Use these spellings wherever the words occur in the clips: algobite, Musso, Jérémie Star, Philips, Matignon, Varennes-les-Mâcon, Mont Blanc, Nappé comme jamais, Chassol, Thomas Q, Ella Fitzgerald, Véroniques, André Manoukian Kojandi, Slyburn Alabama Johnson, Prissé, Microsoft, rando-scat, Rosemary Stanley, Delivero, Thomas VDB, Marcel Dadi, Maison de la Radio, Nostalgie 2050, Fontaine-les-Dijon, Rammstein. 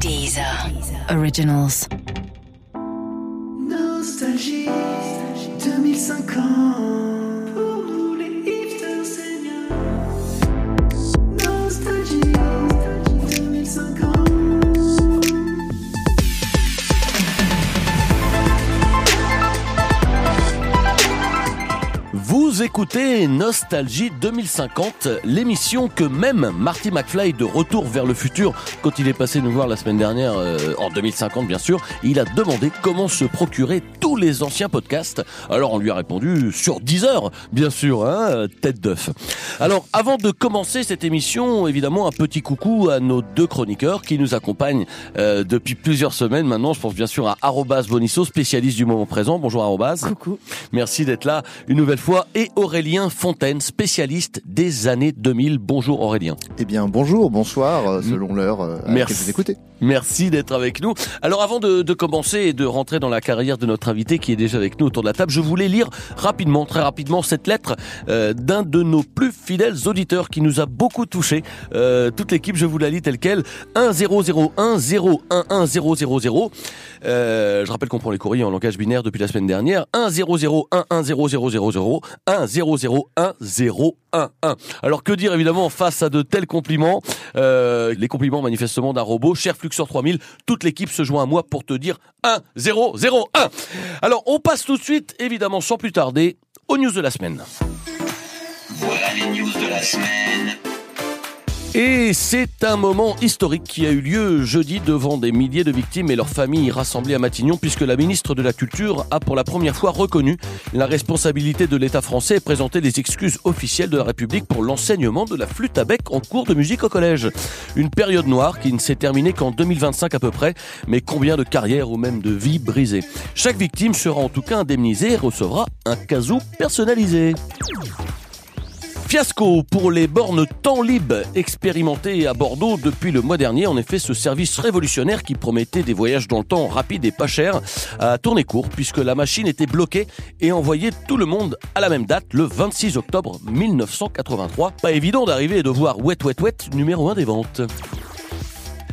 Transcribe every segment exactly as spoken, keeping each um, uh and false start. Deezer Originals. Nostalgie deux mille cinquante. Pour nous les hipsters seniors. Nostalgie deux mille cinquante. Vous écoutez Nostalgie deux mille cinquante, l'émission que même Marty McFly de Retour vers le Futur, quand il est passé nous voir la semaine dernière, euh, en deux mille cinquante bien sûr, il a demandé comment se procurer tous les anciens podcasts. Alors on lui a répondu sur Deezer, bien sûr, hein, tête d'œuf. Alors avant de commencer cette émission, évidemment un petit coucou à nos deux chroniqueurs qui nous accompagnent euh, depuis plusieurs semaines maintenant. Je pense bien sûr à Arobase Bonisso, spécialiste du moment présent. Bonjour Arobase. Coucou. Merci d'être là une nouvelle fois. Et Aurélien Fontaine, spécialiste des années deux mille. Bonjour Aurélien. Eh bien bonjour, bonsoir, selon l'heure à laquelle vous écoutez. Merci d'être avec nous. Alors avant de, de commencer et de rentrer dans la carrière de notre invité qui est déjà avec nous autour de la table, je voulais lire rapidement, très rapidement, cette lettre euh, d'un de nos plus fidèles auditeurs qui nous a beaucoup touchés. Euh, toute l'équipe, je vous la lis telle quelle. un zéro zéro un zéro un un zéro zéro zéro. Euh, je rappelle qu'on prend les courriers en langage binaire depuis la semaine dernière. un zéro zéro un un zéro zéro zéro zéro. un zéro zéro un zéro un un. Alors que dire évidemment face à de tels compliments, euh, les compliments manifestement d'un robot. Cher Fluxor trois mille, toute l'équipe se joint à moi pour te dire un zéro zéro un. Alors on passe tout de suite, évidemment sans plus tarder, aux news de la semaine. Voilà les news de la semaine. Et c'est un moment historique qui a eu lieu jeudi devant des milliers de victimes et leurs familles rassemblées à Matignon, puisque la ministre de la Culture a pour la première fois reconnu la responsabilité de l'État français et présenté les excuses officielles de la République pour l'enseignement de la flûte à bec en cours de musique au collège. Une période noire qui ne s'est terminée qu'en deux mille vingt-cinq à peu près, mais combien de carrières ou même de vies brisées. Chaque victime sera en tout cas indemnisée et recevra un casou personnalisé. Fiasco pour les bornes temps libre expérimentées à Bordeaux depuis le mois dernier. En effet, ce service révolutionnaire qui promettait des voyages dans le temps rapides et pas chers a tourné court puisque la machine était bloquée et envoyait tout le monde à la même date, le vingt-six octobre mille neuf cent quatre-vingt-trois. Pas évident d'arriver et de voir Wet Wet Wet numéro un des ventes.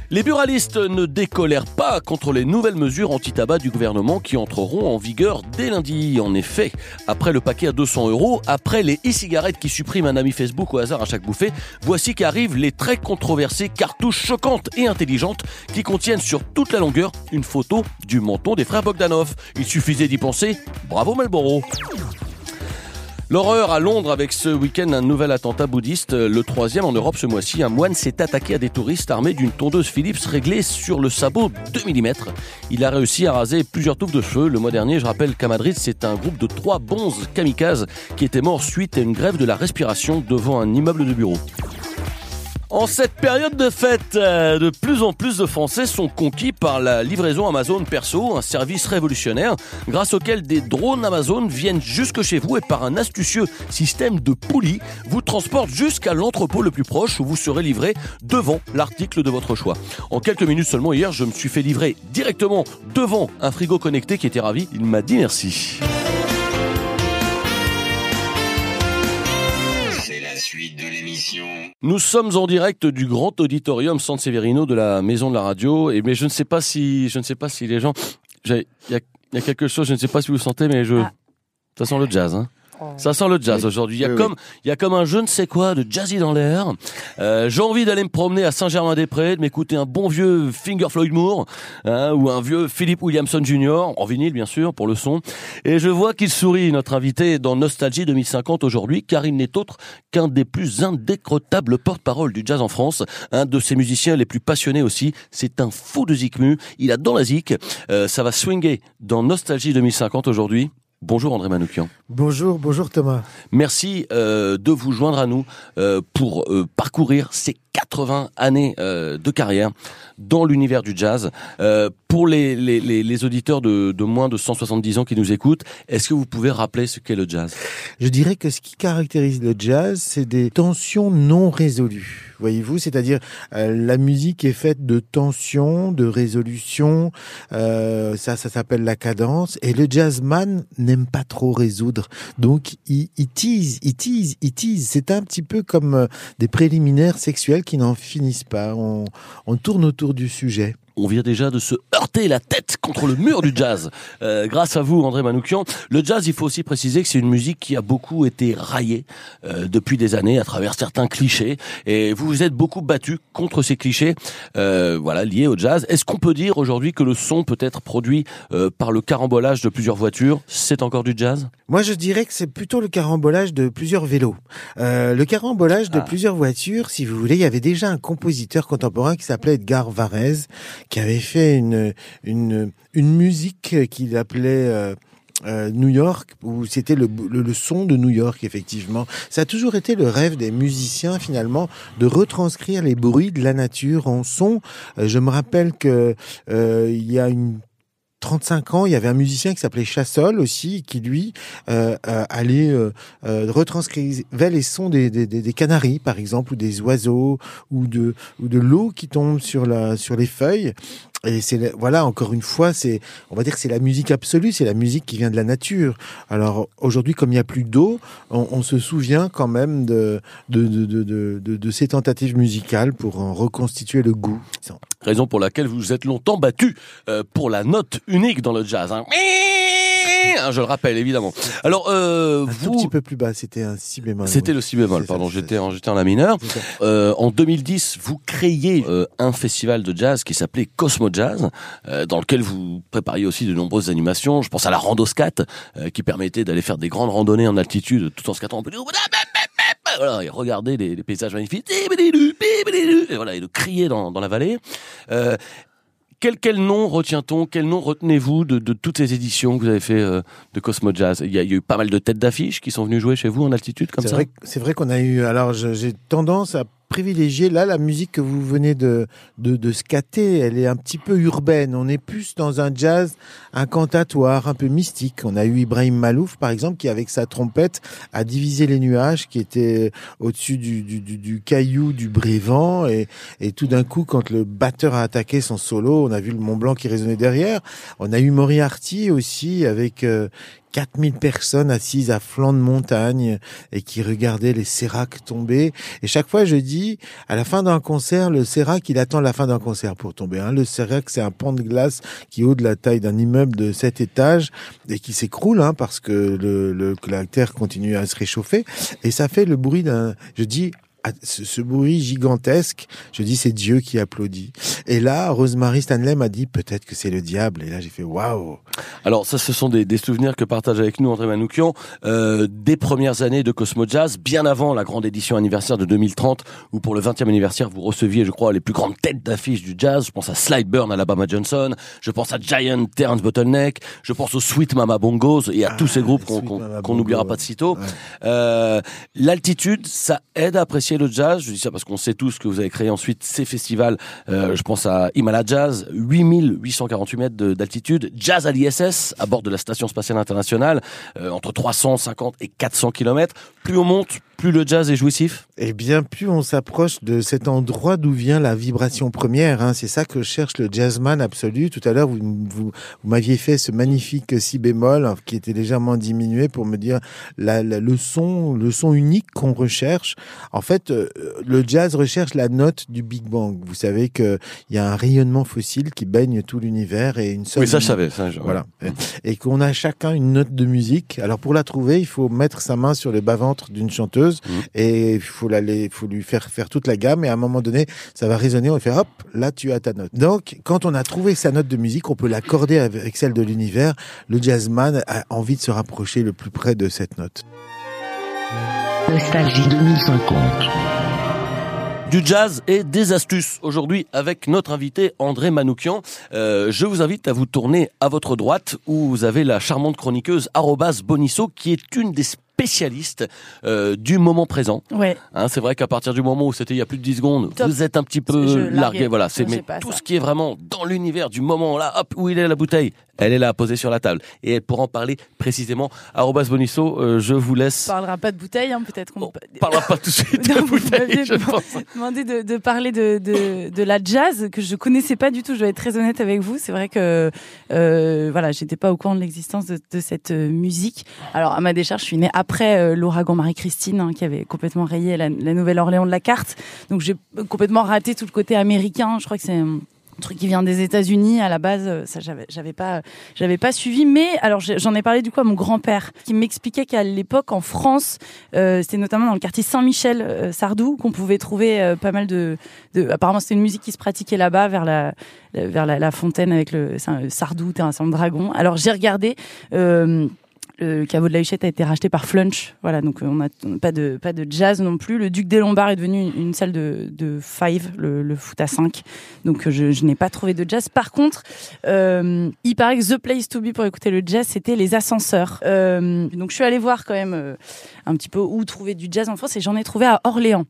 Les buralistes ne décolèrent pas contre les nouvelles mesures anti-tabac du gouvernement qui entreront en vigueur dès lundi. En effet, après le paquet à deux cents euros, après les e-cigarettes qui suppriment un ami Facebook au hasard à chaque bouffée, voici qu'arrivent les très controversées cartouches choquantes et intelligentes qui contiennent sur toute la longueur une photo du menton des frères Bogdanov. Il suffisait d'y penser. Bravo Marlboro. L'horreur à Londres avec ce week-end un nouvel attentat bouddhiste, le troisième en Europe ce mois-ci. Un moine s'est attaqué à des touristes armés d'une tondeuse Philips réglée sur le sabot deux millimètres. Il a réussi à raser plusieurs touffes de cheveux. Le mois dernier, je rappelle qu'à Madrid, c'est un groupe de trois bonzes kamikazes qui étaient morts suite à une grève de la respiration devant un immeuble de bureaux. En cette période de fête, de plus en plus de Français sont conquis par la livraison Amazon Perso, un service révolutionnaire grâce auquel des drones Amazon viennent jusque chez vous et par un astucieux système de poulies vous transportent jusqu'à l'entrepôt le plus proche où vous serez livré devant l'article de votre choix. En quelques minutes seulement, hier, je me suis fait livrer directement devant un frigo connecté qui était ravi. Il m'a dit merci. Suite de l'émission. Nous sommes en direct du grand auditorium Sanseverino de la Maison de la Radio. Et mais je ne sais pas si, je ne sais pas si les gens, il y, y a quelque chose. Je ne sais pas si vous sentez, mais je, ah. ça sent le jazz. Hein. Ça sent le jazz aujourd'hui. Il y a comme, il y a comme un je ne sais quoi de jazzy dans l'air. Euh, j'ai envie d'aller me promener à Saint-Germain-des-Prés, de m'écouter un bon vieux Finger Floyd Moore, hein, ou un vieux Philip Williamson Junior, en vinyle bien sûr, pour le son. Et je vois qu'il sourit, notre invité, dans Nostalgie deux mille cinquante aujourd'hui, car il n'est autre qu'un des plus indécrottables porte-parole du jazz en France. Un de ses musiciens les plus passionnés aussi. C'est un fou de zikmu. Il adore la zik. Euh, ça va swinguer dans Nostalgie deux mille cinquante aujourd'hui. Bonjour André Manoukian. Bonjour, bonjour Thomas. Merci euh, de vous joindre à nous euh, pour euh, parcourir ces quatre-vingts années euh, de carrière dans l'univers du jazz. Euh, pour les, les, les, les auditeurs de, de moins de cent soixante-dix ans qui nous écoutent, est-ce que vous pouvez rappeler ce qu'est le jazz ? Je dirais que ce qui caractérise le jazz, c'est des tensions non résolues. Voyez-vous, c'est-à-dire euh, la musique est faite de tensions, de résolutions, euh, ça, ça s'appelle la cadence, et le jazzman n'aime pas trop résoudre, donc il, il tease, il tease, il tease, c'est un petit peu comme euh, des préliminaires sexuels qui n'en finissent pas, on, on tourne autour du sujet. On vient déjà de se heurter la tête contre le mur du jazz. Euh, grâce à vous, André Manoukian. Le jazz, il faut aussi préciser que c'est une musique qui a beaucoup été raillée euh, depuis des années à travers certains clichés. Et vous vous êtes beaucoup battu contre ces clichés euh, voilà, liés au jazz. Est-ce qu'on peut dire aujourd'hui que le son peut être produit euh, par le carambolage de plusieurs voitures ? C'est encore du jazz ? Moi, je dirais que c'est plutôt le carambolage de plusieurs vélos. Euh, le carambolage ah. de plusieurs voitures, si vous voulez, il y avait déjà un compositeur contemporain qui s'appelait Edgar Varèse, qui avait fait une une une musique qu'il appelait euh, euh, New York, où c'était le, le le son de New York. Effectivement, ça a toujours été le rêve des musiciens finalement de retranscrire les bruits de la nature en son. Euh, je me rappelle que euh, il y a une trente-cinq ans, il y avait un musicien qui s'appelait Chassol aussi, qui lui euh, euh, allait euh, euh, retranscrivait les sons des, des, des canaries, par exemple, ou des oiseaux, ou de ou de l'eau qui tombe sur la sur les feuilles. Et c'est voilà, encore une fois, c'est on va dire que c'est la musique absolue, c'est la musique qui vient de la nature. Alors aujourd'hui, comme il n'y a plus d'eau, on, on se souvient quand même de de, de de de de de ces tentatives musicales pour en reconstituer le goût. Raison pour laquelle vous êtes longtemps battu euh, pour la note unique dans le jazz. Hein. Je le rappelle, évidemment. Alors, euh, un vous... tout petit peu plus bas, c'était un si bémol. C'était oui. le si bémol, c'est pardon, ça, j'étais, en, j'étais en la mineure. Euh, en deux mille dix, vous créiez euh, un festival de jazz qui s'appelait Cosmo Jazz, euh, dans lequel vous prépariez aussi de nombreuses animations. Je pense à la randoscat, euh, qui permettait d'aller faire des grandes randonnées en altitude, tout en scatant un peu. Voilà, et regarder les, les paysages magnifiques. Et voilà, et de crier dans, dans la vallée. Euh, Quel, quel nom retient-on ? Quel nom retenez-vous de, de toutes ces éditions que vous avez fait euh, de Cosmo Jazz ? Il y, a, il y a eu pas mal de têtes d'affiche qui sont venues jouer chez vous en altitude comme c'est ça. Vrai, c'est vrai qu'on a eu. Alors je, j'ai tendance à privilégier là la musique que vous venez de de, de scatter. Elle est un petit peu urbaine. On est plus dans un jazz incantatoire, un peu mystique. On a eu Ibrahim Malouf par exemple qui avec sa trompette a divisé les nuages qui étaient au-dessus du du, du, du caillou du Brévent et et tout d'un coup quand le batteur a attaqué son solo. On a vu le Mont Blanc qui résonnait derrière. On a eu Moriarty aussi avec euh, quatre mille personnes assises à flanc de montagne et qui regardaient les séracs tomber. Et chaque fois, je dis, à la fin d'un concert, le sérac, il attend la fin d'un concert pour tomber. Hein. Le sérac, c'est un pan de glace qui haut de la taille d'un immeuble de sept étages et qui s'écroule hein, parce que le, le, la terre continue à se réchauffer. Et ça fait le bruit d'un... Je dis... Ce, ce bruit gigantesque, je dis c'est Dieu qui applaudit. Et là, Rosemary Stanley m'a dit peut-être que c'est le diable. Et là, j'ai fait waouh. Alors ça, ce sont des, des souvenirs que partage avec nous André Manoukian euh, des premières années de Cosmo Jazz, bien avant la grande édition anniversaire de deux mille trente, où pour le vingtième anniversaire, vous receviez, je crois, les plus grandes têtes d'affiche du jazz. Je pense à Slyburn, Alabama Johnson. Je pense à Giant Terence Bottleneck. Je pense aux Sweet Mama Bongos et à ah, tous ces groupes qu'on, qu'on, qu'on n'oubliera pas de sitôt. Ouais. Euh, l'altitude, ça aide à apprécier le jazz, je dis ça parce qu'on sait tous que vous avez créé ensuite ces festivals, euh, je pense à Himalaya Jazz, huit mille huit cent quarante-huit mètres de, d'altitude, Jazz à l'I S S à bord de la Station Spatiale Internationale, euh, entre trois cent cinquante et quatre cents kilomètres, plus on monte, plus le jazz est jouissif ? Eh bien, plus on s'approche de cet endroit d'où vient la vibration première. Hein. C'est ça que cherche le jazzman absolu. Tout à l'heure, vous, vous, vous m'aviez fait ce magnifique si bémol hein, qui était légèrement diminué pour me dire la, la, le son, le son unique qu'on recherche. En fait, euh, le jazz recherche la note du Big Bang. Vous savez qu'il y a un rayonnement fossile qui baigne tout l'univers et une seule. Oui, ça je savais. Ça, je... Voilà. Et qu'on a chacun une note de musique. Alors pour la trouver, il faut mettre sa main sur le bas-ventre d'une chanteuse. Mmh. Et il faut, faut lui faire faire toute la gamme et à un moment donné ça va résonner, on va faire hop, là tu as ta note. Donc quand on a trouvé sa note de musique, on peut l'accorder avec celle de l'univers. Le jazzman a envie de se rapprocher le plus près de cette note. Nostalgie deux mille cinquante. Du jazz et des astuces. Aujourd'hui, avec notre invité André Manoukian, euh, je vous invite à vous tourner à votre droite où vous avez la charmante chroniqueuse Arobase Bonisso qui est une des spécialiste euh, du moment présent. Ouais. Hein, c'est vrai qu'à partir du moment où c'était il y a plus de dix secondes, Top. Vous êtes un petit peu largué. Voilà, c'est, mais tout ça. Ce qui est vraiment dans l'univers du moment, là, hop, où il est la bouteille, elle est là, posée sur la table. Et elle pourra en parler précisément. Arobase Bonisso, euh, je vous laisse... On ne parlera pas de bouteille, hein, peut-être qu'on... On ne parlera pas tout de suite non, de bouteille, je pense. Vous m'avez demandé de, de parler de, de, de la jazz, que je ne connaissais pas du tout, je dois être très honnête avec vous. C'est vrai que euh, voilà, je n'étais pas au courant de l'existence de, de cette musique. Alors, à ma décharge, je suis née après euh, l'ouragan Marie-Christine hein, qui avait complètement rayé la, la Nouvelle-Orléans de la carte. Donc j'ai complètement raté tout le côté américain. Je crois que c'est un truc qui vient des États-Unis à la base, ça j'avais, j'avais pas, j'avais pas suivi. Mais alors j'en ai parlé du coup à mon grand-père qui m'expliquait qu'à l'époque en France, euh, c'était notamment dans le quartier Saint-Michel euh, Sardou qu'on pouvait trouver euh, pas mal de, de. Apparemment c'était une musique qui se pratiquait là-bas vers la, vers la, la fontaine avec le Sardou, t'es un sang de dragon. Alors j'ai regardé. Euh, Le caveau de la Huchette a été racheté par Flunch, voilà, donc on n'a pas de, pas de jazz non plus. Le Duc des Lombards est devenu une, une salle de, de five, le, le foot à cinq, donc je, je n'ai pas trouvé de jazz. Par contre, euh, il paraît que the place to be pour écouter le jazz, c'était les ascenseurs. Euh, donc je suis allée voir quand même euh, un petit peu où trouver du jazz en France et j'en ai trouvé à Orléans.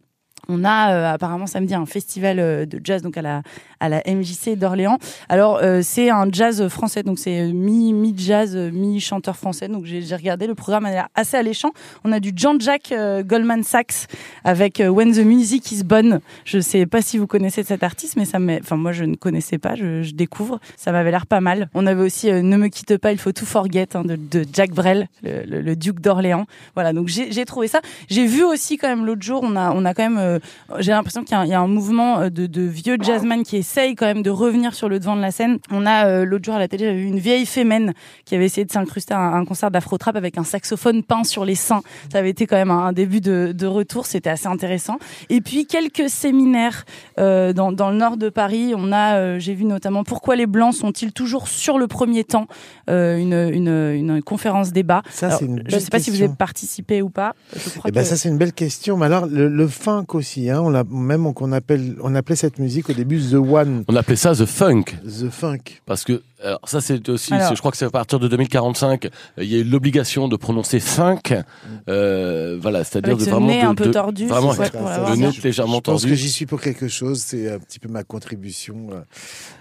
On a euh, apparemment samedi un festival euh, de jazz donc à la à la M J C d'Orléans. Alors euh, c'est un jazz français donc c'est mi mi jazz mi chanteur français donc j'ai, j'ai regardé le programme, elle est assez alléchant. On a du Jean-Jacques euh, Goldman Sachs avec euh, When the Music Is Bonne. Je sais pas si vous connaissez cet artiste mais ça m'est... enfin moi je ne connaissais pas, je, je découvre. Ça m'avait l'air pas mal. On avait aussi euh, Ne me quitte pas, il faut tout forget hein, de, de Jacques Brel, le, le, le duc d'Orléans. Voilà donc j'ai, j'ai trouvé ça. J'ai vu aussi quand même l'autre jour on a on a quand même euh, j'ai l'impression qu'il y a, il y a un mouvement de, de vieux jazzman qui essaye quand même de revenir sur le devant de la scène. On a euh, l'autre jour à la télé, j'avais vu une vieille fémène qui avait essayé de s'incruster à un, un concert d'afro-trap avec un saxophone peint sur les seins. Ça avait été quand même un, un début de, de retour, c'était assez intéressant. Et puis quelques séminaires euh, dans, dans le nord de Paris. On a, euh, j'ai vu notamment Pourquoi les Blancs sont-ils toujours sur le premier temps, euh, une, une, une, une conférence débat. Ça, alors, c'est une belle je ne sais pas question. Si vous avez participé ou pas. Je crois eh ben, que... Ça c'est une belle question. Mais alors le, le funk aussi. Hein, on l'a, même on, qu'on appelle, on appelait cette musique au début The One. On appelait ça The Funk. The Funk. Parce que alors ça c'est aussi, alors, c'est, je crois que c'est à partir de deux mille quarante-cinq, il y a eu l'obligation de prononcer funk. Euh, voilà, c'est-à-dire de vraiment, nez de, un peu de, tordu, vraiment ouais, le nez légèrement tordu. Je pense que j'y suis pour quelque chose. C'est un petit peu ma contribution.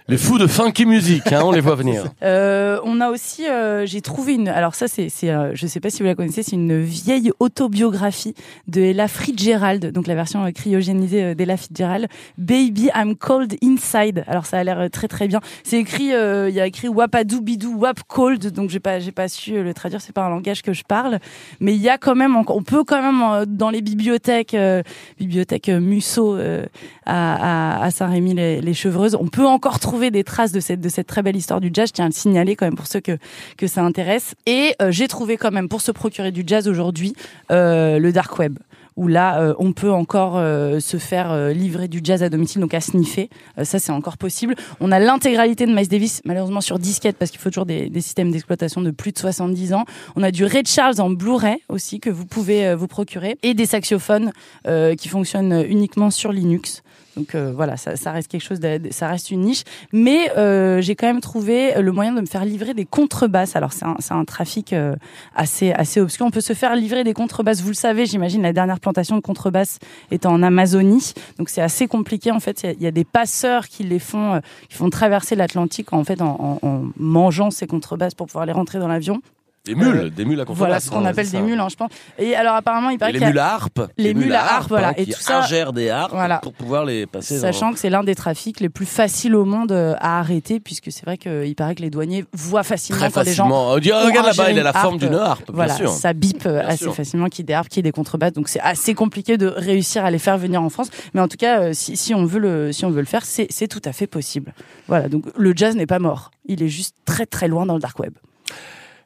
Les fous de funky musique, hein, on les voit venir. Euh, on a aussi, euh, j'ai trouvé une. Alors ça c'est, c'est euh, je sais pas si vous la connaissez, c'est une vieille autobiographie de Ella Fitzgerald, donc la version cryogénisée d'Ella Fitzgerald. Baby, I'm Cold Inside. Alors ça a l'air très très bien. C'est écrit, il euh, y a écrit wapadoubidou, wap cold, donc j'ai pas, j'ai pas su le traduire, c'est pas un langage que je parle, mais il y a quand même, on peut quand même dans les bibliothèques, euh, bibliothèque Musso euh, à, à, à Saint-Rémy les, les Chevreuses, on peut encore trouver des traces de cette, de cette très belle histoire du jazz, je tiens à le signaler quand même pour ceux que, que ça intéresse, et euh, j'ai trouvé quand même pour se procurer du jazz aujourd'hui, euh, le Dark Web. Où là, euh, on peut encore euh, se faire euh, livrer du jazz à domicile, donc à sniffer. Euh, ça, c'est encore possible. On a l'intégralité de Miles Davis, malheureusement sur disquette, parce qu'il faut toujours des, des systèmes d'exploitation de plus de soixante-dix ans. On a du Ray Charles en Blu-ray aussi, que vous pouvez euh, vous procurer. Et des saxophones euh, qui fonctionnent uniquement sur Linux. Donc euh, voilà, ça, ça reste quelque chose, de, ça reste une niche. Mais euh, j'ai quand même trouvé le moyen de me faire livrer des contrebasses. Alors c'est un, c'est un trafic euh, assez, assez obscur. On peut se faire livrer des contrebasses. Vous le savez, j'imagine la dernière plantation de contrebasses est en Amazonie. Donc c'est assez compliqué en fait. Il y a des passeurs qui les font, euh, qui font traverser l'Atlantique en fait en, en, en mangeant ces contrebasses pour pouvoir les rentrer dans l'avion. Des mules, euh, des mules à contrebasses. Voilà ce qu'on appelle des mules, hein, je pense. Et alors apparemment, il paraît qu'il y a les mules à harpe. Les mules à harpe, voilà. Et tout ça. Qui ingèrent des harpes voilà. pour pouvoir les passer. Sachant dans... que c'est l'un des trafics les plus faciles au monde à arrêter, puisque c'est vrai qu'il paraît que les douaniers voient facilement, Très facilement. Quand les gens. On dit, oh, regarde là-bas, il a la forme d'une harpe. Voilà, bien sûr. Ça bip bien assez sûr. Facilement qu'il y ait des harpes, qu'il y ait des contrebasses. Donc c'est assez compliqué de réussir à les faire venir en France. Mais en tout cas, si, si on veut le, si on veut le faire, c'est, c'est tout à fait possible. Voilà. Donc le jazz n'est pas mort. Il est juste très très loin dans le dark web.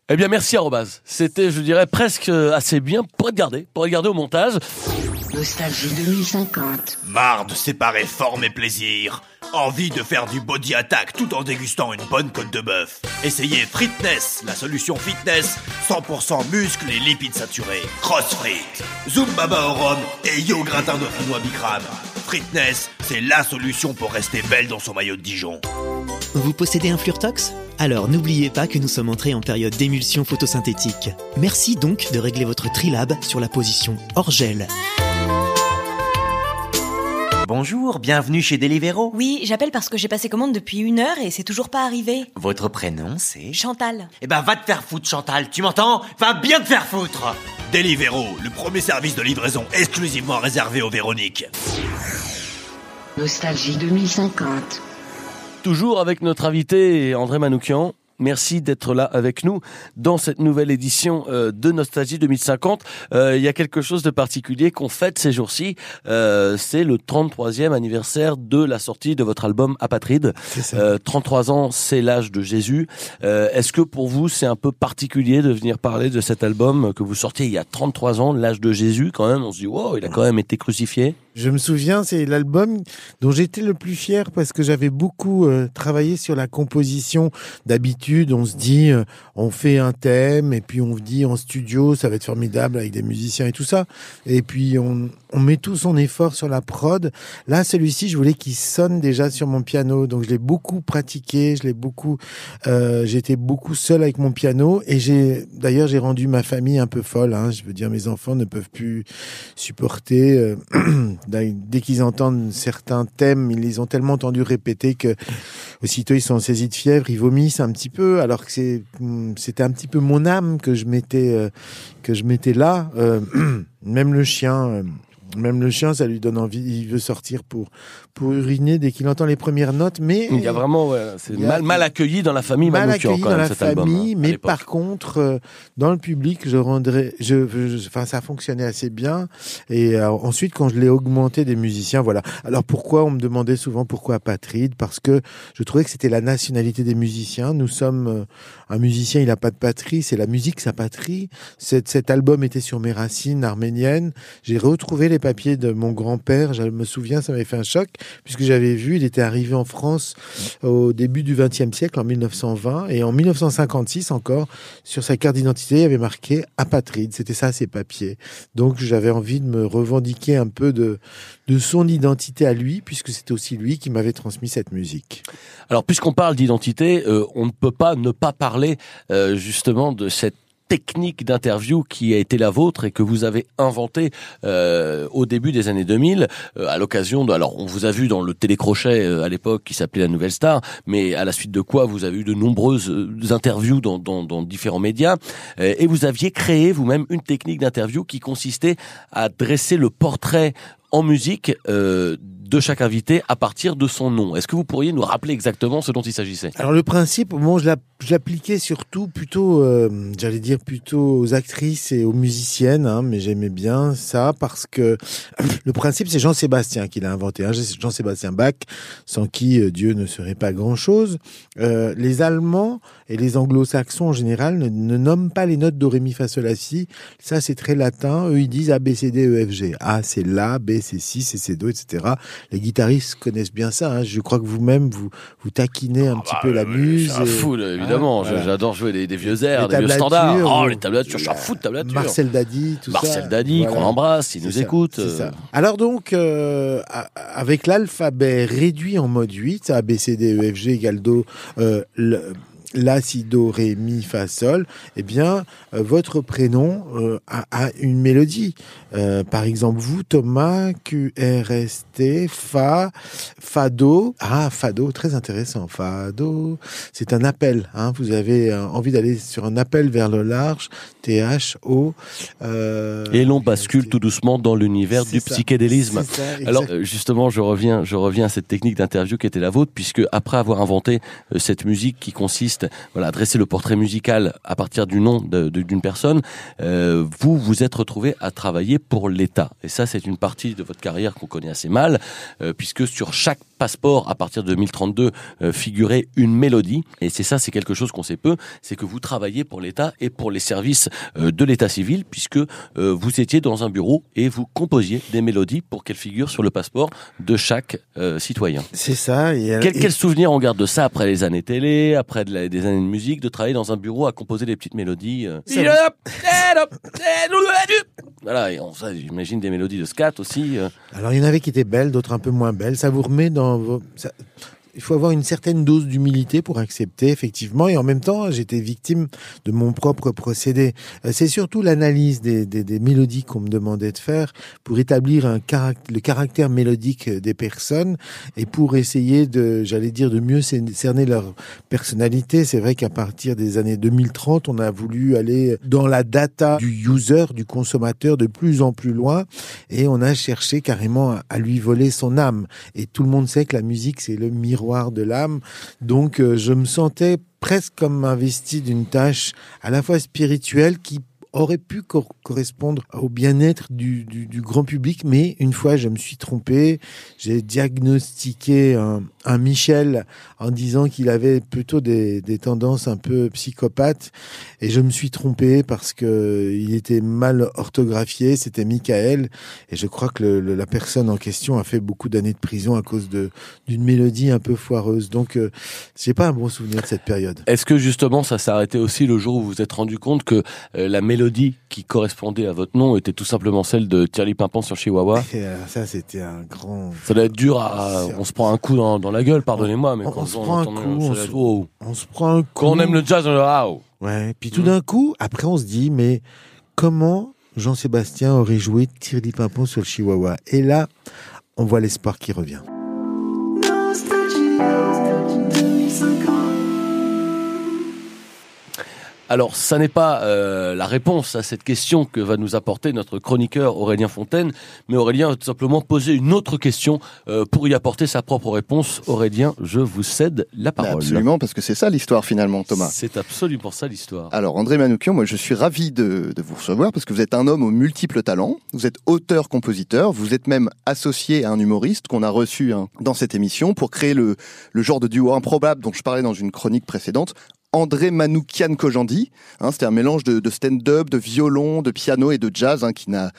Eh bien, merci Arobase. C'était, je dirais, presque assez bien pour être gardé, pour être gardé au montage. Nostalgie deux mille cinquante. Marre de séparer forme et plaisir. Envie de faire du body attack tout en dégustant une bonne côte de bœuf. Essayez Fritness, la solution fitness, cent pour cent muscles et lipides saturés. Crossfit, Zumbaba au rhum et yo gratin de noix bikram. Fritness, c'est la solution pour rester belle dans son maillot de Dijon. Vous possédez un Flurtox ? Alors n'oubliez pas que nous sommes entrés en période d'émulsion photosynthétique. Merci donc de régler votre trilab sur la position hors gel. Bonjour, bienvenue chez Delivero. Oui, j'appelle parce que j'ai passé commande depuis une heure et c'est toujours pas arrivé. Votre prénom c'est... Chantal. Eh ben va te faire foutre Chantal, tu m'entends ? Va bien te faire foutre ! Delivero, le premier service de livraison exclusivement réservé aux Véroniques. Nostalgie deux mille cinquante. Toujours avec notre invité André Manoukian, Merci d'être là avec nous dans cette nouvelle édition de Nostalgie deux mille cinquante. Euh, il y a quelque chose de particulier qu'on fête ces jours-ci. Euh, c'est le trente-troisième anniversaire de la sortie de votre album Apatride. Euh, trente-trois ans, c'est l'âge de Jésus. Euh, est-ce que pour vous, c'est un peu particulier de venir parler de cet album que vous sortiez il y a trente-trois ans, l'âge de Jésus quand même? On se dit, wow, il a quand même été crucifié. Je me souviens, c'est l'album dont j'étais le plus fier parce que j'avais beaucoup euh, travaillé sur la composition. D'habitude, on se dit, euh, on fait un thème et puis on dit en studio, ça va être formidable avec des musiciens et tout ça. Et puis on, on met tout son effort sur la prod. Là, celui-ci, je voulais qu'il sonne déjà sur mon piano. Donc je l'ai beaucoup pratiqué, je l'ai beaucoup, euh, j'étais beaucoup seul avec mon piano. Et j'ai, d'ailleurs, j'ai rendu ma famille un peu folle. Hein. Je veux dire, mes enfants ne peuvent plus supporter. Euh, Dès qu'ils entendent certains thèmes, ils les ont tellement entendus répéter que aussitôt ils sont saisis de fièvre, ils vomissent un petit peu. Alors que c'est, c'était un petit peu mon âme que je mettais, euh, que je mettais là. Euh, même le chien, euh, même le chien, ça lui donne envie. Il veut sortir pour pour uriner dès qu'il entend les premières notes. Mais il y a vraiment, ouais, c'est a, mal, mal accueilli dans la famille, mal accueilli dans la famille. Album, mais par contre, euh, dans le public, je rendrais, je, je, enfin, ça fonctionnait assez bien. Et euh, ensuite, quand je l'ai augmenté des musiciens, voilà. Alors pourquoi on me demandait souvent pourquoi Apatride? Parce que je trouvais que c'était la nationalité des musiciens. Nous sommes euh, un musicien, il n'a pas de patrie, c'est la musique sa patrie. Cet, cet album était sur mes racines arméniennes. J'ai retrouvé les papier de mon grand-père, je me souviens, ça m'avait fait un choc, puisque j'avais vu, il était arrivé en France au début du vingtième siècle, en mille neuf cent vingt, et en mille neuf cent cinquante-six encore, sur sa carte d'identité, il y avait marqué « Apatride », c'était ça ses papiers. Donc j'avais envie de me revendiquer un peu de, de son identité à lui, puisque c'était aussi lui qui m'avait transmis cette musique. Alors puisqu'on parle d'identité, euh, on ne peut pas ne pas parler euh, justement de cette technique d'interview qui a été la vôtre et que vous avez inventée euh, au début des années deux mille euh, à l'occasion de... Alors, on vous a vu dans le télécrochet euh, à l'époque qui s'appelait La Nouvelle Star, mais à la suite de quoi vous avez eu de nombreuses euh, interviews dans, dans, dans différents médias euh, et vous aviez créé vous-même une technique d'interview qui consistait à dresser le portrait en musique euh, de chaque invité à partir de son nom. Est-ce que vous pourriez nous rappeler exactement ce dont il s'agissait? Alors le principe, bon, je, l'app- je l'appliquais surtout plutôt, euh, j'allais dire plutôt aux actrices et aux musiciennes, hein, mais j'aimais bien ça parce que le principe, c'est Jean-Sébastien qui l'a inventé, hein, Jean-Sébastien Bach, sans qui euh, Dieu ne serait pas grand-chose. Euh, les Allemands et les Anglo-Saxons en général ne, ne nomment pas les notes do, ré, mi, fa, sol, la, si. Ça, c'est très latin. Eux, ils disent A, B, C, D, E, F, G. A, c'est la, B, c'est si, c'est c'est do, et cetera. Les guitaristes connaissent bien ça. Hein. Je crois que vous-même, vous, vous taquinez un oh, petit bah, peu la muse. Je suis un et... fou, évidemment. Ah, voilà. J'adore jouer des, des vieux airs, des vieux standards. Oh, les tablatures, je suis un fou de tablatures. Marcel Dadi, tout Marcel ça. Marcel Dadi, voilà. Qu'on embrasse, il c'est nous ça, écoute. C'est ça. Alors donc, euh, avec l'alphabet réduit en mode huit, A, B, C, D, E, F, G, égale do, euh, le... La, si, do, ré, mi, fa, sol, eh bien, euh, votre prénom euh, a, a une mélodie. Euh, par exemple, vous, Thomas, Q, R, S, T, fa, fa, do. Ah, fa, do, très intéressant. Fa, do, c'est un appel. Hein. Vous avez euh, envie d'aller sur un appel vers le large, T, H, O. Euh, Et l'on bascule c'est... tout doucement dans l'univers c'est du ça. Psychédélisme. Ça, alors, euh, justement, je reviens, je reviens à cette technique d'interview qui était la vôtre, puisque après avoir inventé euh, cette musique qui consiste voilà, dresser le portrait musical à partir du nom de, de, d'une personne, euh, vous vous êtes retrouvé à travailler pour l'État. Et ça, c'est une partie de votre carrière qu'on connaît assez mal, euh, puisque sur chaque passeport, à partir de deux mille trente-deux, euh, figurait une mélodie. Et c'est ça, c'est quelque chose qu'on sait peu, c'est que vous travaillez pour l'État et pour les services euh, de l'État civil, puisque euh, vous étiez dans un bureau et vous composiez des mélodies pour qu'elles figurent sur le passeport de chaque euh, citoyen. C'est ça. Et... Quel, quel souvenir on garde de ça après les années télé, après de la des années de musique, de travailler dans un bureau à composer des petites mélodies. Euh... Voilà, et on, ça, j'imagine des mélodies de scat aussi. Euh... Alors, il y en avait qui étaient belles, d'autres un peu moins belles. Ça vous remet dans vos... Ça... Il faut avoir une certaine dose d'humilité pour accepter, effectivement. Et en même temps, j'étais victime de mon propre procédé. C'est surtout l'analyse des, des, des mélodies qu'on me demandait de faire pour établir un caract- le caractère mélodique des personnes et pour essayer de, j'allais dire, de mieux cerner leur personnalité. C'est vrai qu'à partir des années deux mille trente, on a voulu aller dans la data du user, du consommateur, de plus en plus loin. Et on a cherché carrément à lui voler son âme. Et tout le monde sait que la musique, c'est le miroir de l'âme, donc euh, je me sentais presque comme investi d'une tâche à la fois spirituelle qui aurait pu cor- correspondre au bien-être du, du, du grand public. Mais une fois, je me suis trompé. J'ai diagnostiqué un, un Michel en disant qu'il avait plutôt des, des tendances un peu psychopathes. Et je me suis trompé parce que il était mal orthographié. C'était Michael. Et je crois que le, le, la personne en question a fait beaucoup d'années de prison à cause de, d'une mélodie un peu foireuse. Donc, euh, j'ai pas un bon souvenir de cette période. Est-ce que justement, ça s'est arrêté aussi le jour où vous vous êtes rendu compte que euh, la mélodie qui correspondait à votre nom était tout simplement celle de Tirly Pimpon sur Chihuahua. Ça, c'était un grand... Ça doit être dur à... On se prend un coup dans, dans la gueule, pardonnez-moi, mais on, quand on se prend un coup, on se... Oh. on se prend un coup... Quand on aime le jazz, on le... Oh. Ouais, puis tout mmh. d'un coup, après on se dit, mais comment Jean-Sébastien aurait joué Tirly Pimpon sur le Chihuahua? Et là, on voit l'espoir qui revient. Alors, ça n'est pas euh, la réponse à cette question que va nous apporter notre chroniqueur Aurélien Fontaine, mais Aurélien a tout simplement posé une autre question euh, pour y apporter sa propre réponse. Aurélien, je vous cède la parole. Absolument, parce que c'est ça l'histoire finalement, Thomas. C'est absolument ça l'histoire. Alors, André Manoukian, moi je suis ravi de, de vous recevoir parce que vous êtes un homme aux multiples talents, vous êtes auteur-compositeur, vous êtes même associé à un humoriste qu'on a reçu hein, dans cette émission pour créer le, le genre de duo improbable dont je parlais dans une chronique précédente. André Manoukian Kojandi, hein, c'était un mélange de, de stand-up, de violon, de piano et de jazz hein, qui n'a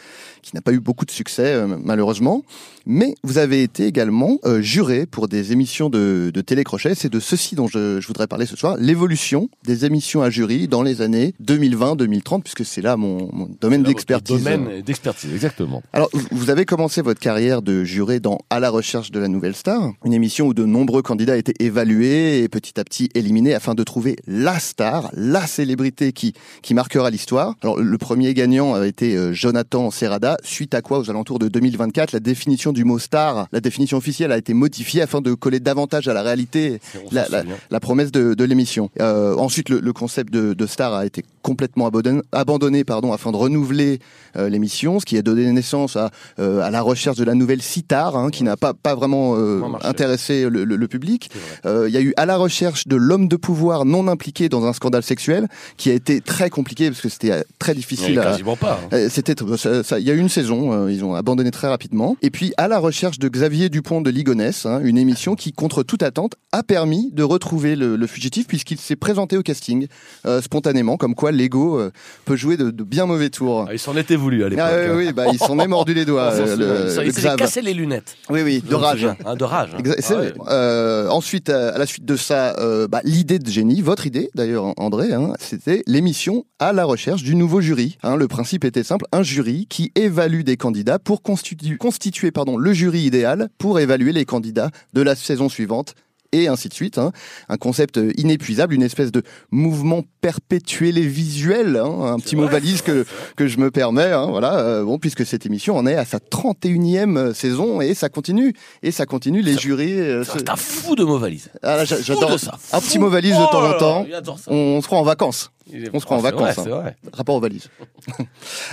qui n'a pas eu beaucoup de succès euh, malheureusement. Mais vous avez été également euh, juré pour des émissions de, de Télécrochet. C'est de ceci dont je, je voudrais parler ce soir, l'évolution des émissions à jury dans les années deux mille vingt deux mille trente, puisque c'est là mon, mon domaine là d'expertise. Domaine d'expertise, exactement. Alors, vous avez commencé votre carrière de juré dans À la recherche de la nouvelle star, une émission où de nombreux candidats étaient évalués et petit à petit éliminés afin de trouver la star, la célébrité qui, qui marquera l'histoire. Alors, le premier gagnant a été Jonathan Serrada, suite à quoi, aux alentours de deux mille vingt-quatre, la définition du mot star, la définition officielle a été modifiée afin de coller davantage à la réalité, la, la, la promesse de, de l'émission. Euh, ensuite, le, le concept de, de star a été complètement abandonné, abandonné pardon, afin de renouveler euh, l'émission, ce qui a donné naissance à, euh, à la recherche de la nouvelle sitar, hein, qui n'a pas, pas vraiment euh, intéressé le, le, le public. Il euh, y a eu À la recherche de l'homme de pouvoir non impliqué dans un scandale sexuel qui a été très compliqué parce que c'était très difficile. Il à... quasiment pas. Hein. C'était ça, ça, il y a eu une saison, euh, ils ont abandonné très rapidement. Et puis À la recherche de Xavier Dupont de Ligonnès, hein, une émission qui contre toute attente a permis de retrouver le, le fugitif puisqu'il s'est présenté au casting euh, spontanément, comme quoi l'ego euh, peut jouer de, de bien mauvais tours. Ah, il s'en était voulu à l'époque. Ah, oui, hein. oui, bah, il s'en est mordu les doigts. euh, le, ça, il s'est cassé les lunettes. Oui, oui, de rage. Hein, de rage. Hein. C'est ah, vrai. Ouais. Euh, ensuite, euh, à la suite de ça, euh, bah, l'idée de génie, votre idée, d'ailleurs, André, hein, c'était l'émission À la recherche du nouveau jury. Hein, le principe était simple, un jury qui évalue des candidats pour constituer, constituer pardon, le jury idéal pour évaluer les candidats de la saison suivante, et ainsi de suite. Hein. Un concept inépuisable, une espèce de mouvement perpétuel et visuel, hein, un petit mot valise que, que je me permets, hein, voilà, euh, bon, puisque cette émission en est à sa trente et unième saison et ça continue, et ça continue, les ça, jurys... Euh, ça, se... C'est un fou de mot valise. Ah, là, j'a- j'adore ça. Un petit mot valise de temps en temps, on se croit en vacances. On se croit en vacances, vrai, hein. Rapport aux valises.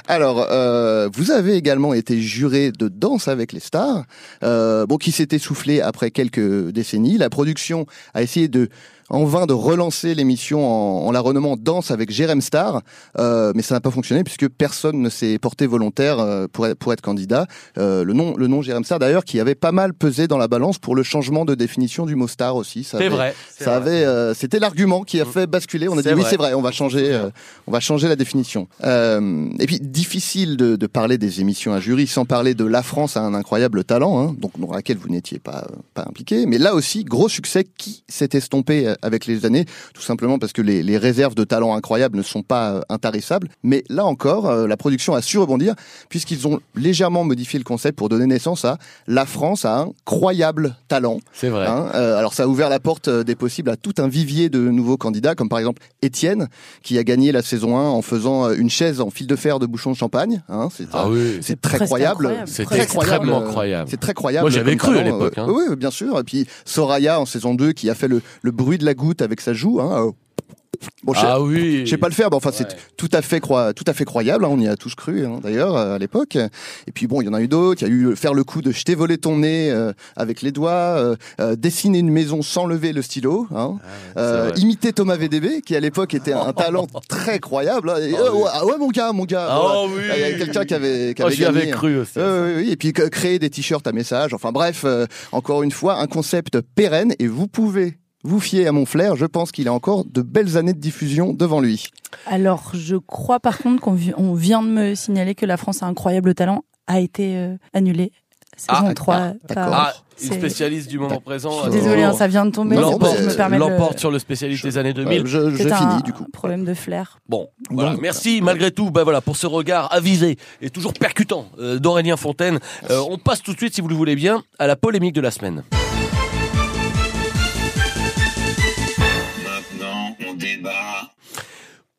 Alors, euh, vous avez également été juré de Danse avec les stars, euh, bon, qui s'est essoufflé après quelques décennies. La production a essayé de, en vain de relancer l'émission en, en la renommant Danse avec Jérémie Star, euh, mais ça n'a pas fonctionné puisque personne ne s'est porté volontaire euh, pour, pour être candidat. Euh, le nom, le nom Jérémie Star, d'ailleurs, qui avait pas mal pesé dans la balance pour le changement de définition du mot star aussi. Ça c'est avait, vrai. C'est ça vrai. Avait, euh, c'était l'argument qui a fait basculer. On a c'est dit vrai. Oui, c'est vrai, on va changer. Changer, euh, on va changer la définition. Euh, et puis, difficile de, de parler des émissions à jury sans parler de La France a un incroyable talent, hein, donc, dans laquelle vous n'étiez pas, pas impliqué. Mais là aussi, gros succès qui s'est estompé avec les années, tout simplement parce que les, les réserves de talents incroyables ne sont pas intarissables. Mais là encore, euh, la production a su rebondir puisqu'ils ont légèrement modifié le concept pour donner naissance à La France a un incroyable talent. C'est vrai. Hein, euh, alors, ça a ouvert la porte des possibles à tout un vivier de nouveaux candidats, comme par exemple Étienne, qui a gagné la saison un en faisant une chaise en fil de fer de bouchon de champagne. Hein, c'est ah oui. c'est, c'est très croyable. Incroyable. C'est très extrêmement croyable. C'est très croyable. Moi, j'avais cru talent. À l'époque. Hein. Oui, bien sûr. Et puis Soraya en saison deux qui a fait le, le bruit de la goutte avec sa joue. Hein. Bon, je, ah oui. Je sais pas le faire, mais enfin ouais. c'est tout à fait croi, tout à fait croyable. Hein, on y a tous cru hein, d'ailleurs à l'époque. Et puis bon, il y en a eu d'autres. Il y a eu faire le coup de je t'ai volé ton nez euh, avec les doigts, euh, euh, dessiner une maison sans lever le stylo, hein, ah, euh, imiter Thomas V D B qui à l'époque était un talent très croyable. Hein, et, oh, euh, oui. Ah ouais mon gars, mon gars. Oh, ouais. oui. Il y avait quelqu'un qui avait, qui oh, avait gagné. J'y avais cru aussi. Euh, oui, oui. Et puis créer des t-shirts à message. Enfin bref, euh, encore une fois, un concept pérenne et vous pouvez. Vous fiez à mon flair, je pense qu'il a encore de belles années de diffusion devant lui. Alors, je crois par contre qu'on vi- on vient de me signaler que La France a un incroyable talent a été euh, annulée. Saison ah, trois. Ah, par... ah, une spécialiste du moment présent. Je suis désolée, hein, ça vient de tomber. L'emporte, je me l'emporte le... sur le spécialiste je... des années deux mille. Je, je, je finis du coup. Problème de flair. Bon, voilà. Bon, merci bon. Malgré tout bah, voilà, pour ce regard avisé et toujours percutant euh, d'Aurélien Fontaine. Euh, on passe tout de suite, si vous le voulez bien, à la polémique de la semaine.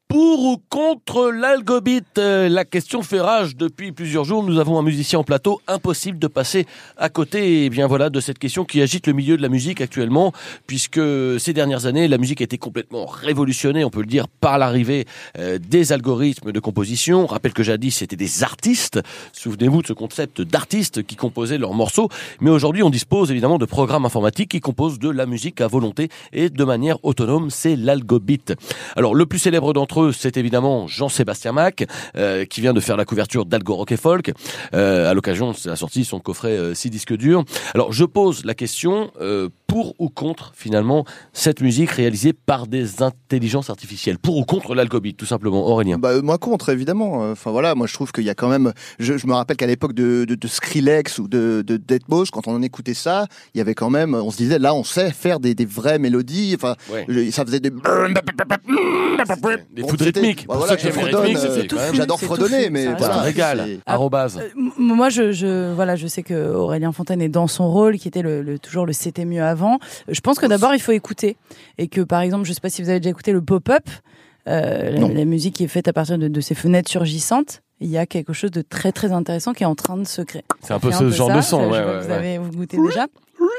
Pour ou contre l'algobite, la question fait rage depuis plusieurs jours. Nous avons un musicien en plateau, impossible de passer à côté. Et bien voilà de cette question qui agite le milieu de la musique actuellement, puisque ces dernières années, la musique a été complètement révolutionnée, on peut le dire, par l'arrivée des algorithmes de composition. On rappelle que jadis, c'était des artistes. Souvenez-vous de ce concept d'artistes qui composaient leurs morceaux. Mais aujourd'hui, on dispose évidemment de programmes informatiques qui composent de la musique à volonté et de manière autonome. C'est l'algobite. Alors, le plus célèbre d'entre eux, c'est évidemment Jean-Sébastien Bach euh, qui vient de faire la couverture d'Algo Rock et Folk euh, à l'occasion de la sortie de son coffret euh, six disques durs. Alors je pose la question euh, pour ou contre finalement cette musique réalisée par des intelligences artificielles, pour ou contre l'algobite tout simplement, Aurélien. Bah, moi contre évidemment. Enfin voilà, moi je trouve qu'il y a quand même. Je, je me rappelle qu'à l'époque de, de, de Skrillex ou de, de Deathmouse, quand on en écoutait ça, il y avait quand même, on se disait là on sait faire des, des vraies mélodies. Enfin ouais. je, ça faisait des. des rythmique. Bah voilà, rythmique c'est, c'est tout fluide, j'adore c'est fredonner, tout fluide, mais voilà. C'est un régal. Arobase. Moi, je, je, voilà, je sais que Aurélien Fontaine est dans son rôle, qui était le, le, toujours le c'était mieux avant. Je pense que d'abord, il faut écouter. Et que, par exemple, je sais pas si vous avez déjà écouté le pop-up, euh, la, la musique qui est faite à partir de, de ces fenêtres surgissantes. Il y a quelque chose de très, très intéressant qui est en train de se créer. C'est un peu ce un peu genre ça, de son, ouais, ouais, vous avez, vous goûtez oui. déjà.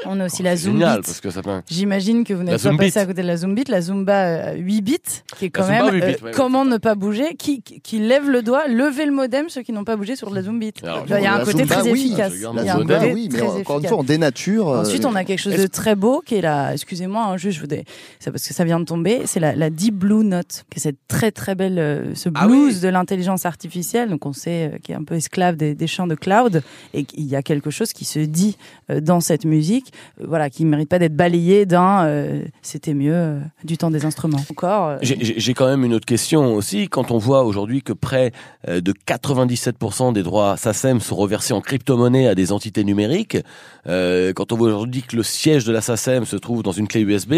On a aussi oh, la Zoom génial, Beat. Parce que ça peut... J'imagine que vous n'êtes pas passé à côté de la Zoom Beat, la Zumba huit bits, qui est quand la même euh, bits, ouais, comment ouais. ne pas bouger, qui, qui lève le doigt, lever le modem, ceux qui n'ont pas bougé sur de la Zoom Beat. Alors, là, il y a un côté Zumba, très oui. efficace. Il y a un Zumba, côté oui, mais très encore efficace. Une fois, on dénature. Euh... Ensuite, on a quelque chose Est-ce... de très beau qui est la, excusez-moi, hein, juste, je vous dis, c'est parce que ça vient de tomber, c'est la, la Deep Blue Note, qui est cette très très belle, euh, ce blues ah oui. de l'intelligence artificielle, donc on sait euh, qui est un peu esclave des, des chants de cloud, et il y a quelque chose qui se dit euh, dans cette musique. Voilà, qui ne mérite pas d'être balayé d'un euh, c'était mieux euh, du temps des instruments. Encore, euh... j'ai, j'ai quand même une autre question aussi. Quand on voit aujourd'hui que près de quatre-vingt-dix-sept pour cent des droits SACEM sont reversés en crypto-monnaie à des entités numériques, euh, quand on voit aujourd'hui que le siège de la SACEM se trouve dans une clé U S B,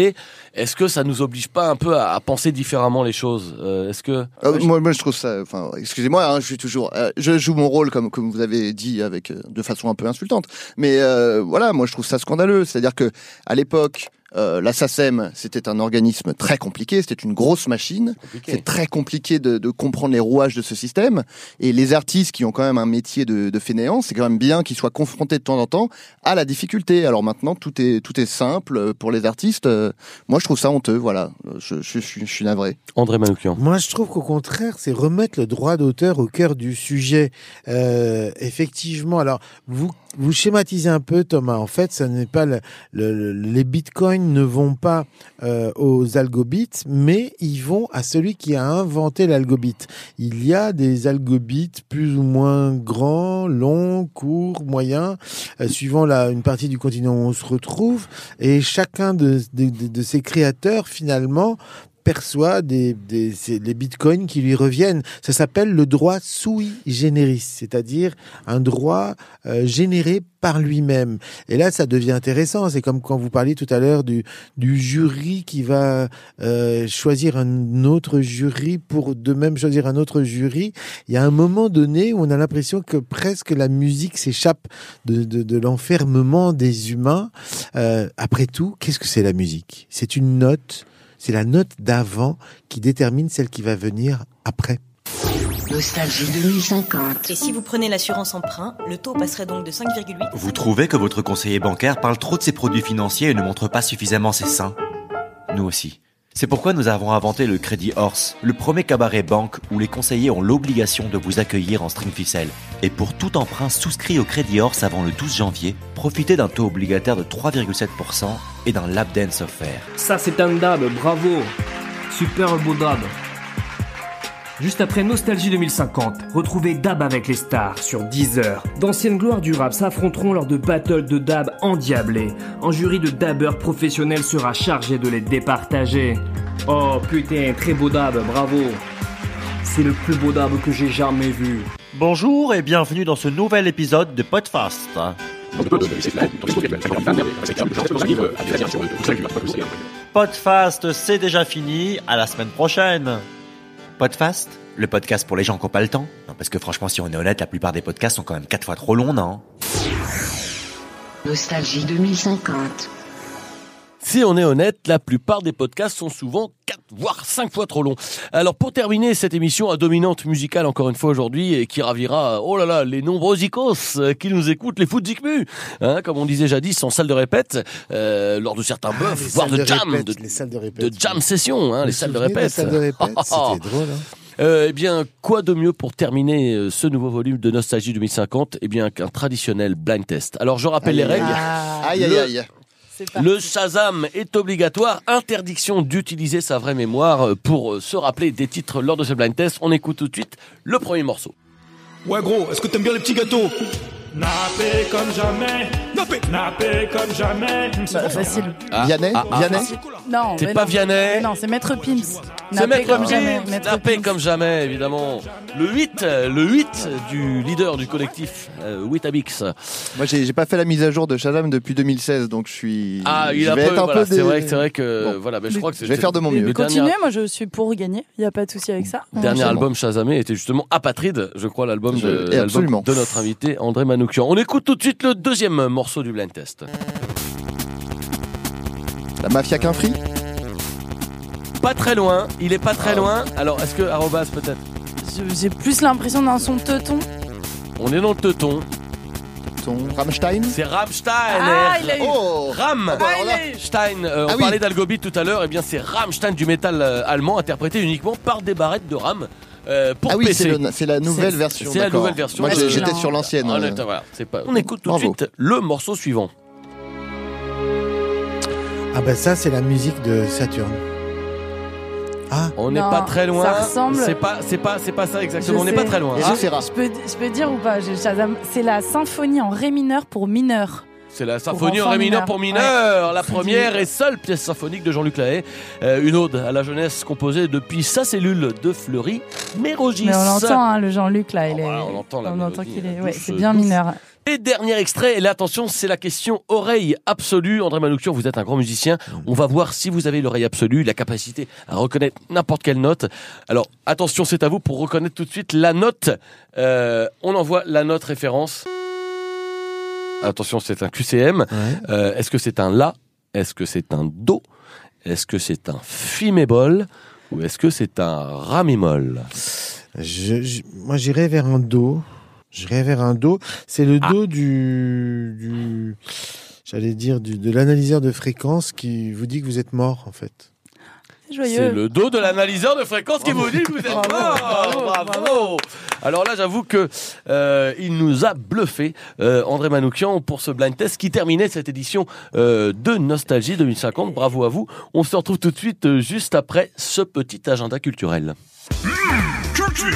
est-ce que ça ne nous oblige pas un peu à, à penser différemment les choses euh, est-ce que... euh, moi, moi, je trouve ça... Enfin, excusez-moi, hein, je suis toujours... Euh, je joue mon rôle, comme, comme vous avez dit, avec, euh, de façon un peu insultante. Mais euh, voilà, moi, je trouve ça scandaleux, c'est-à-dire que à l'époque euh, la SACEM c'était un organisme très compliqué, c'était une grosse machine, compliqué. C'est très compliqué de, de comprendre les rouages de ce système et les artistes qui ont quand même un métier de, de fainéant, c'est quand même bien qu'ils soient confrontés de temps en temps à la difficulté. Alors maintenant tout est tout est simple pour les artistes, moi je trouve ça honteux, voilà, je, je, je, je suis navré. André Manoukian. Moi je trouve qu'au contraire c'est remettre le droit d'auteur au cœur du sujet. Euh, effectivement, alors vous Vous schématisez un peu, Thomas. En fait, ça n'est pas le, le, les bitcoins ne vont pas euh, aux algobits, mais ils vont à celui qui a inventé l'algobit. Il y a des algobits plus ou moins grands, longs, courts, moyens, euh, suivant la une partie du continent où on se retrouve, et chacun de, de, de, de ces créateurs finalement perçoit des, des, des bitcoins qui lui reviennent. Ça s'appelle le droit sui generis, c'est-à-dire un droit euh, généré par lui-même. Et là, ça devient intéressant. C'est comme quand vous parliez tout à l'heure du, du jury qui va euh, choisir un autre jury pour de même choisir un autre jury. Il y a un moment donné où on a l'impression que presque la musique s'échappe de, de, de l'enfermement des humains. Euh, après tout, qu'est-ce que c'est la musique ? C'est une note. C'est la note d'avant qui détermine celle qui va venir après. Nostalgie deux mille cinquante. Et si vous prenez l'assurance emprunt, le taux passerait donc de cinq virgule huit. Vous trouvez que votre conseiller bancaire parle trop de ses produits financiers et ne montre pas suffisamment ses seins ? Nous aussi. C'est pourquoi nous avons inventé le Crédit Horse, le premier cabaret banque où les conseillers ont l'obligation de vous accueillir en string ficelle. Et pour tout emprunt souscrit au Crédit Horse avant le douze janvier, profitez d'un taux obligataire de trois virgule sept pour cent et d'un lap dance offert. Ça c'est un dab, bravo! Super beau dab! Juste après Nostalgie deux mille cinquante, retrouvez Dab avec les stars sur Deezer. D'anciennes gloires du rap s'affronteront lors de battles de dab endiablés. Un jury de dabeurs professionnels sera chargé de les départager. Oh putain, très beau dab, bravo. C'est le plus beau dab que j'ai jamais vu. Bonjour et bienvenue dans ce nouvel épisode de Podfast. Podfast, c'est déjà fini, à la semaine prochaine. Podfast, le podcast pour les gens qui n'ont pas le temps. Non, parce que franchement, si on est honnête, la plupart des podcasts sont quand même quatre fois trop longs, non ? Nostalgie deux mille cinquante. Si on est honnête, la plupart des podcasts sont souvent quatre, voire cinq fois trop longs. Alors pour terminer cette émission à dominante musicale encore une fois aujourd'hui et qui ravira, oh là là, les nombreux icos qui nous écoutent, les fous de Zikmu, hein, comme on disait jadis en salle de répète, euh, lors de certains buffs, ah, voire de, de jam, répète, de, les salles de, répète, de jam session, hein, les salles de répète. Salles de répète, c'était drôle. Hein. Euh, eh bien, quoi de mieux pour terminer ce nouveau volume de Nostalgie deux mille cinquante, eh bien qu'un traditionnel blind test. Alors je rappelle aïe, les règles. Aïe aïe aïe. Le Shazam est obligatoire, interdiction d'utiliser sa vraie mémoire pour se rappeler des titres lors de ce blind test. On écoute tout de suite le premier morceau. Ouais gros, est-ce que t'aimes bien les petits gâteaux ? Nappé comme jamais, nappé, nappé comme jamais. C'est bah, facile. Ah, Vianney, ah, ah, Vianney. Non, c'est pas non, Vianney. Non, c'est Maître Pims. C'est Maître comme Pims. Jamais. Maître nappé Pims. Comme jamais, évidemment. Le huit, le huit du leader du collectif euh, Witabix. Moi, j'ai, j'ai pas fait la mise à jour de Shazam depuis deux mille seize, donc je suis. Ah, il a peu. Voilà, un peu des... C'est vrai, c'est vrai que bon, voilà, mais je mais, crois que c'est, je vais faire de mon mieux. Continuez, dernière... moi, je suis pour gagner. Il y a pas de souci avec ça. Dernier album Shazamé était justement Apatride, je crois, l'album de l'album de notre invité André Manuel. On écoute tout de suite le deuxième morceau du blind test. La mafia qu'un free ? Pas très loin, il est pas très loin. Alors est-ce que Arobase peut-être ? J'ai plus l'impression d'un son teuton. On est dans le teuton. Rammstein. C'est Rammstein. Ah, il a eu. Oh, Ram. Ah, Stein. Euh, on ah, oui. parlait d'Algobeat tout à l'heure. Et eh bien, c'est Rammstein du métal euh, allemand, interprété uniquement par des barrettes de RAM euh, pour ah oui, P C. C'est, le, c'est la nouvelle c'est, version. C'est d'accord. La nouvelle version. Moi, j'ai, j'étais sur l'ancienne. Ah, euh... voilà, c'est pas... On écoute tout de suite le morceau suivant. Ah ben ça, c'est la musique de Saturne. Ah. On n'est pas très loin. Ça ressemble... C'est pas, c'est pas, c'est pas ça exactement. Je on n'est pas très loin. Ah. Je peux, je peux dire ou pas. Je, c'est la symphonie en ré mineur pour mineur. C'est la symphonie en ré mineur pour mineur, ouais. La première et seule pièce symphonique de Jean-Luc Lahaye, euh, une ode à la jeunesse composée depuis sa cellule de Fleury Mérogis. Mais on l'entend, hein, le Jean-Luc là, il oh, est. Voilà, on entend, la on mélodie, entend qu'il est, ouais, douce, c'est bien douce. Mineur. Et dernier extrait, et là attention, c'est la question oreille absolue. André Manoukian, vous êtes un grand musicien, on va voir si vous avez l'oreille absolue, la capacité à reconnaître n'importe quelle note. Alors attention, c'est à vous pour reconnaître tout de suite la note. Euh, on envoie la note référence. Attention, c'est un Q C M. Ouais. Euh, est-ce que c'est un La ? Est-ce que c'est un Do ? Est-ce que c'est un Fi mémol ? Ou est-ce que c'est un Ra mémol ? je, je, Moi, j'irais vers un Do. J'irais vers un Do. C'est le ah. Do du... du j'allais dire du, de l'analyseur de fréquence qui vous dit que vous êtes mort, en fait. Joyeux. C'est le dos de l'analyseur de fréquence qui vous dit que vous êtes mort. Bravo, bravo, bravo. Alors là, j'avoue que euh, il nous a bluffé, euh, André Manoukian, pour ce blind test qui terminait cette édition euh, de Nostalgie deux mille cinquante. Bravo à vous. On se retrouve tout de suite euh, juste après ce petit agenda culturel. Mmh, culture.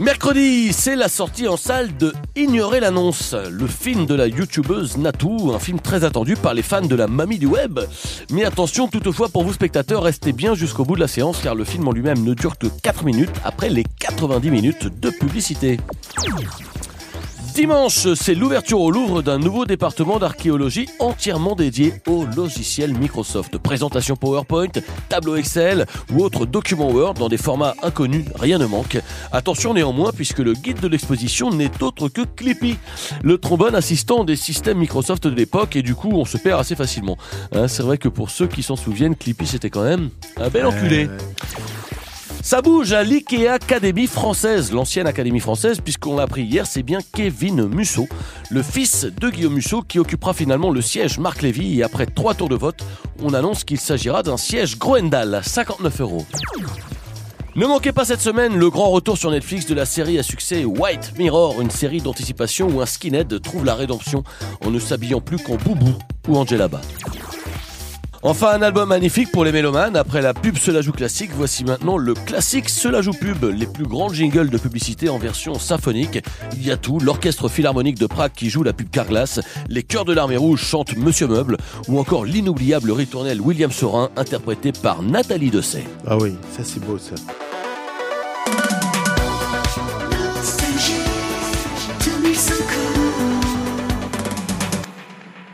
Mercredi, c'est la sortie en salle de Ignorer l'annonce, le film de la youtubeuse Natou, un film très attendu par les fans de la mamie du web. Mais attention toutefois pour vous spectateurs, restez bien jusqu'au bout de la séance car le film en lui-même ne dure que quatre minutes après les quatre-vingt-dix minutes de publicité. Dimanche, c'est l'ouverture au Louvre d'un nouveau département d'archéologie entièrement dédié au logiciel Microsoft. Présentation PowerPoint, tableau Excel ou autres documents Word dans des formats inconnus, rien ne manque. Attention néanmoins puisque le guide de l'exposition n'est autre que Clippy, le trombone assistant des systèmes Microsoft de l'époque et du coup on se perd assez facilement. Hein, c'est vrai que pour ceux qui s'en souviennent, Clippy c'était quand même un bel enculé. Ça bouge à l'IKEA Académie française, l'ancienne Académie française, puisqu'on l'a appris hier, c'est bien Kevin Musso, le fils de Guillaume Musso, qui occupera finalement le siège Marc Lévy. Et après trois tours de vote, on annonce qu'il s'agira d'un siège Groendal à cinquante-neuf euros. Ne manquez pas cette semaine le grand retour sur Netflix de la série à succès White Mirror, une série d'anticipation où un skinhead trouve la rédemption en ne s'habillant plus qu'en Boubou ou Angela Batt. Enfin, un album magnifique pour les mélomanes. Après la pub Cela joue classique, voici maintenant le classique Cela joue pub, les plus grands jingles de publicité en version symphonique. Il y a tout, l'orchestre philharmonique de Prague qui joue la pub Carglass, les chœurs de l'Armée Rouge chantent Monsieur Meuble, ou encore l'inoubliable ritournelle William Sorin, interprété par Nathalie Dessay. Ah oui, ça c'est beau ça.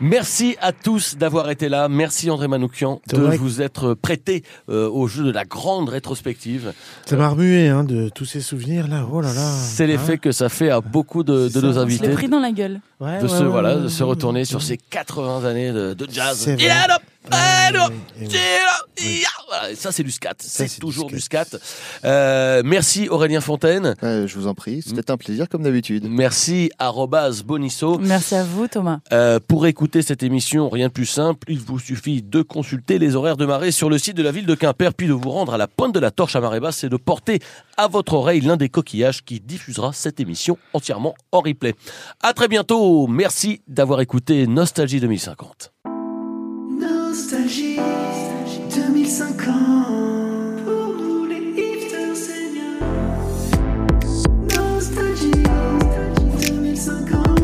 Merci à tous d'avoir été là. Merci André Manoukian de vous être prêté euh, au jeu de la grande rétrospective. Ça m'a remué hein, de tous ces souvenirs là. Oh là là. C'est l'effet hein que ça fait à beaucoup de, de nos invités. Je l'ai pris dans la gueule. Ouais, de ouais, se ouais, voilà, ouais, de se retourner ouais, sur ouais. ces quatre-vingts années de, de jazz. Et là, voilà, ça c'est du scat, c'est, c'est toujours du scat. Du scat. Euh, merci Aurélien Fontaine. Euh, je vous en prie, c'était un plaisir comme d'habitude. Merci Arobase Bonisso. Merci à vous Thomas. Euh, pour écouter cette émission, rien de plus simple, il vous suffit de consulter les horaires de marée sur le site de la ville de Quimper, puis de vous rendre à la pointe de la torche à marée basse et de porter à votre oreille l'un des coquillages qui diffusera cette émission entièrement en replay. À très bientôt, merci d'avoir écouté Nostalgie deux mille cinquante. Nostalgie deux mille cinquante, pour nous les hipsters seniors. Nostalgie deux mille cinquante.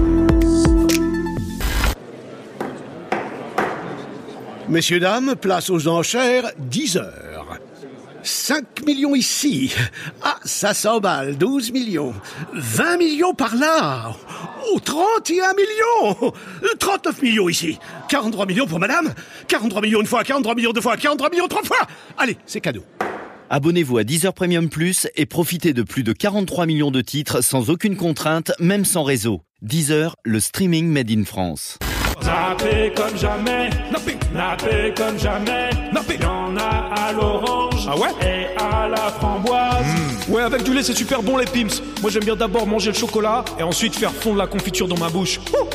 Messieurs, dames, place aux enchères, dix heures. cinq millions ici. Ah, ça s'emballe, douze millions. vingt millions par là. Oh, trente et un millions. trente-neuf millions ici. quarante-trois millions pour madame. quarante-trois millions une fois, quarante-trois millions deux fois, quarante-trois millions trois fois. Allez, c'est cadeau. Abonnez-vous à Deezer Premium Plus et profitez de plus de quarante-trois millions de titres sans aucune contrainte, même sans réseau. Deezer, le streaming made in France. Nappé comme jamais, nappé, nappé comme jamais, nappé. Il y en a à l'orange, ah ouais, et à la framboise. Mmh. Ouais, avec du lait c'est super bon les pimps. Moi j'aime bien d'abord manger le chocolat et ensuite faire fondre la confiture dans ma bouche. Ouh.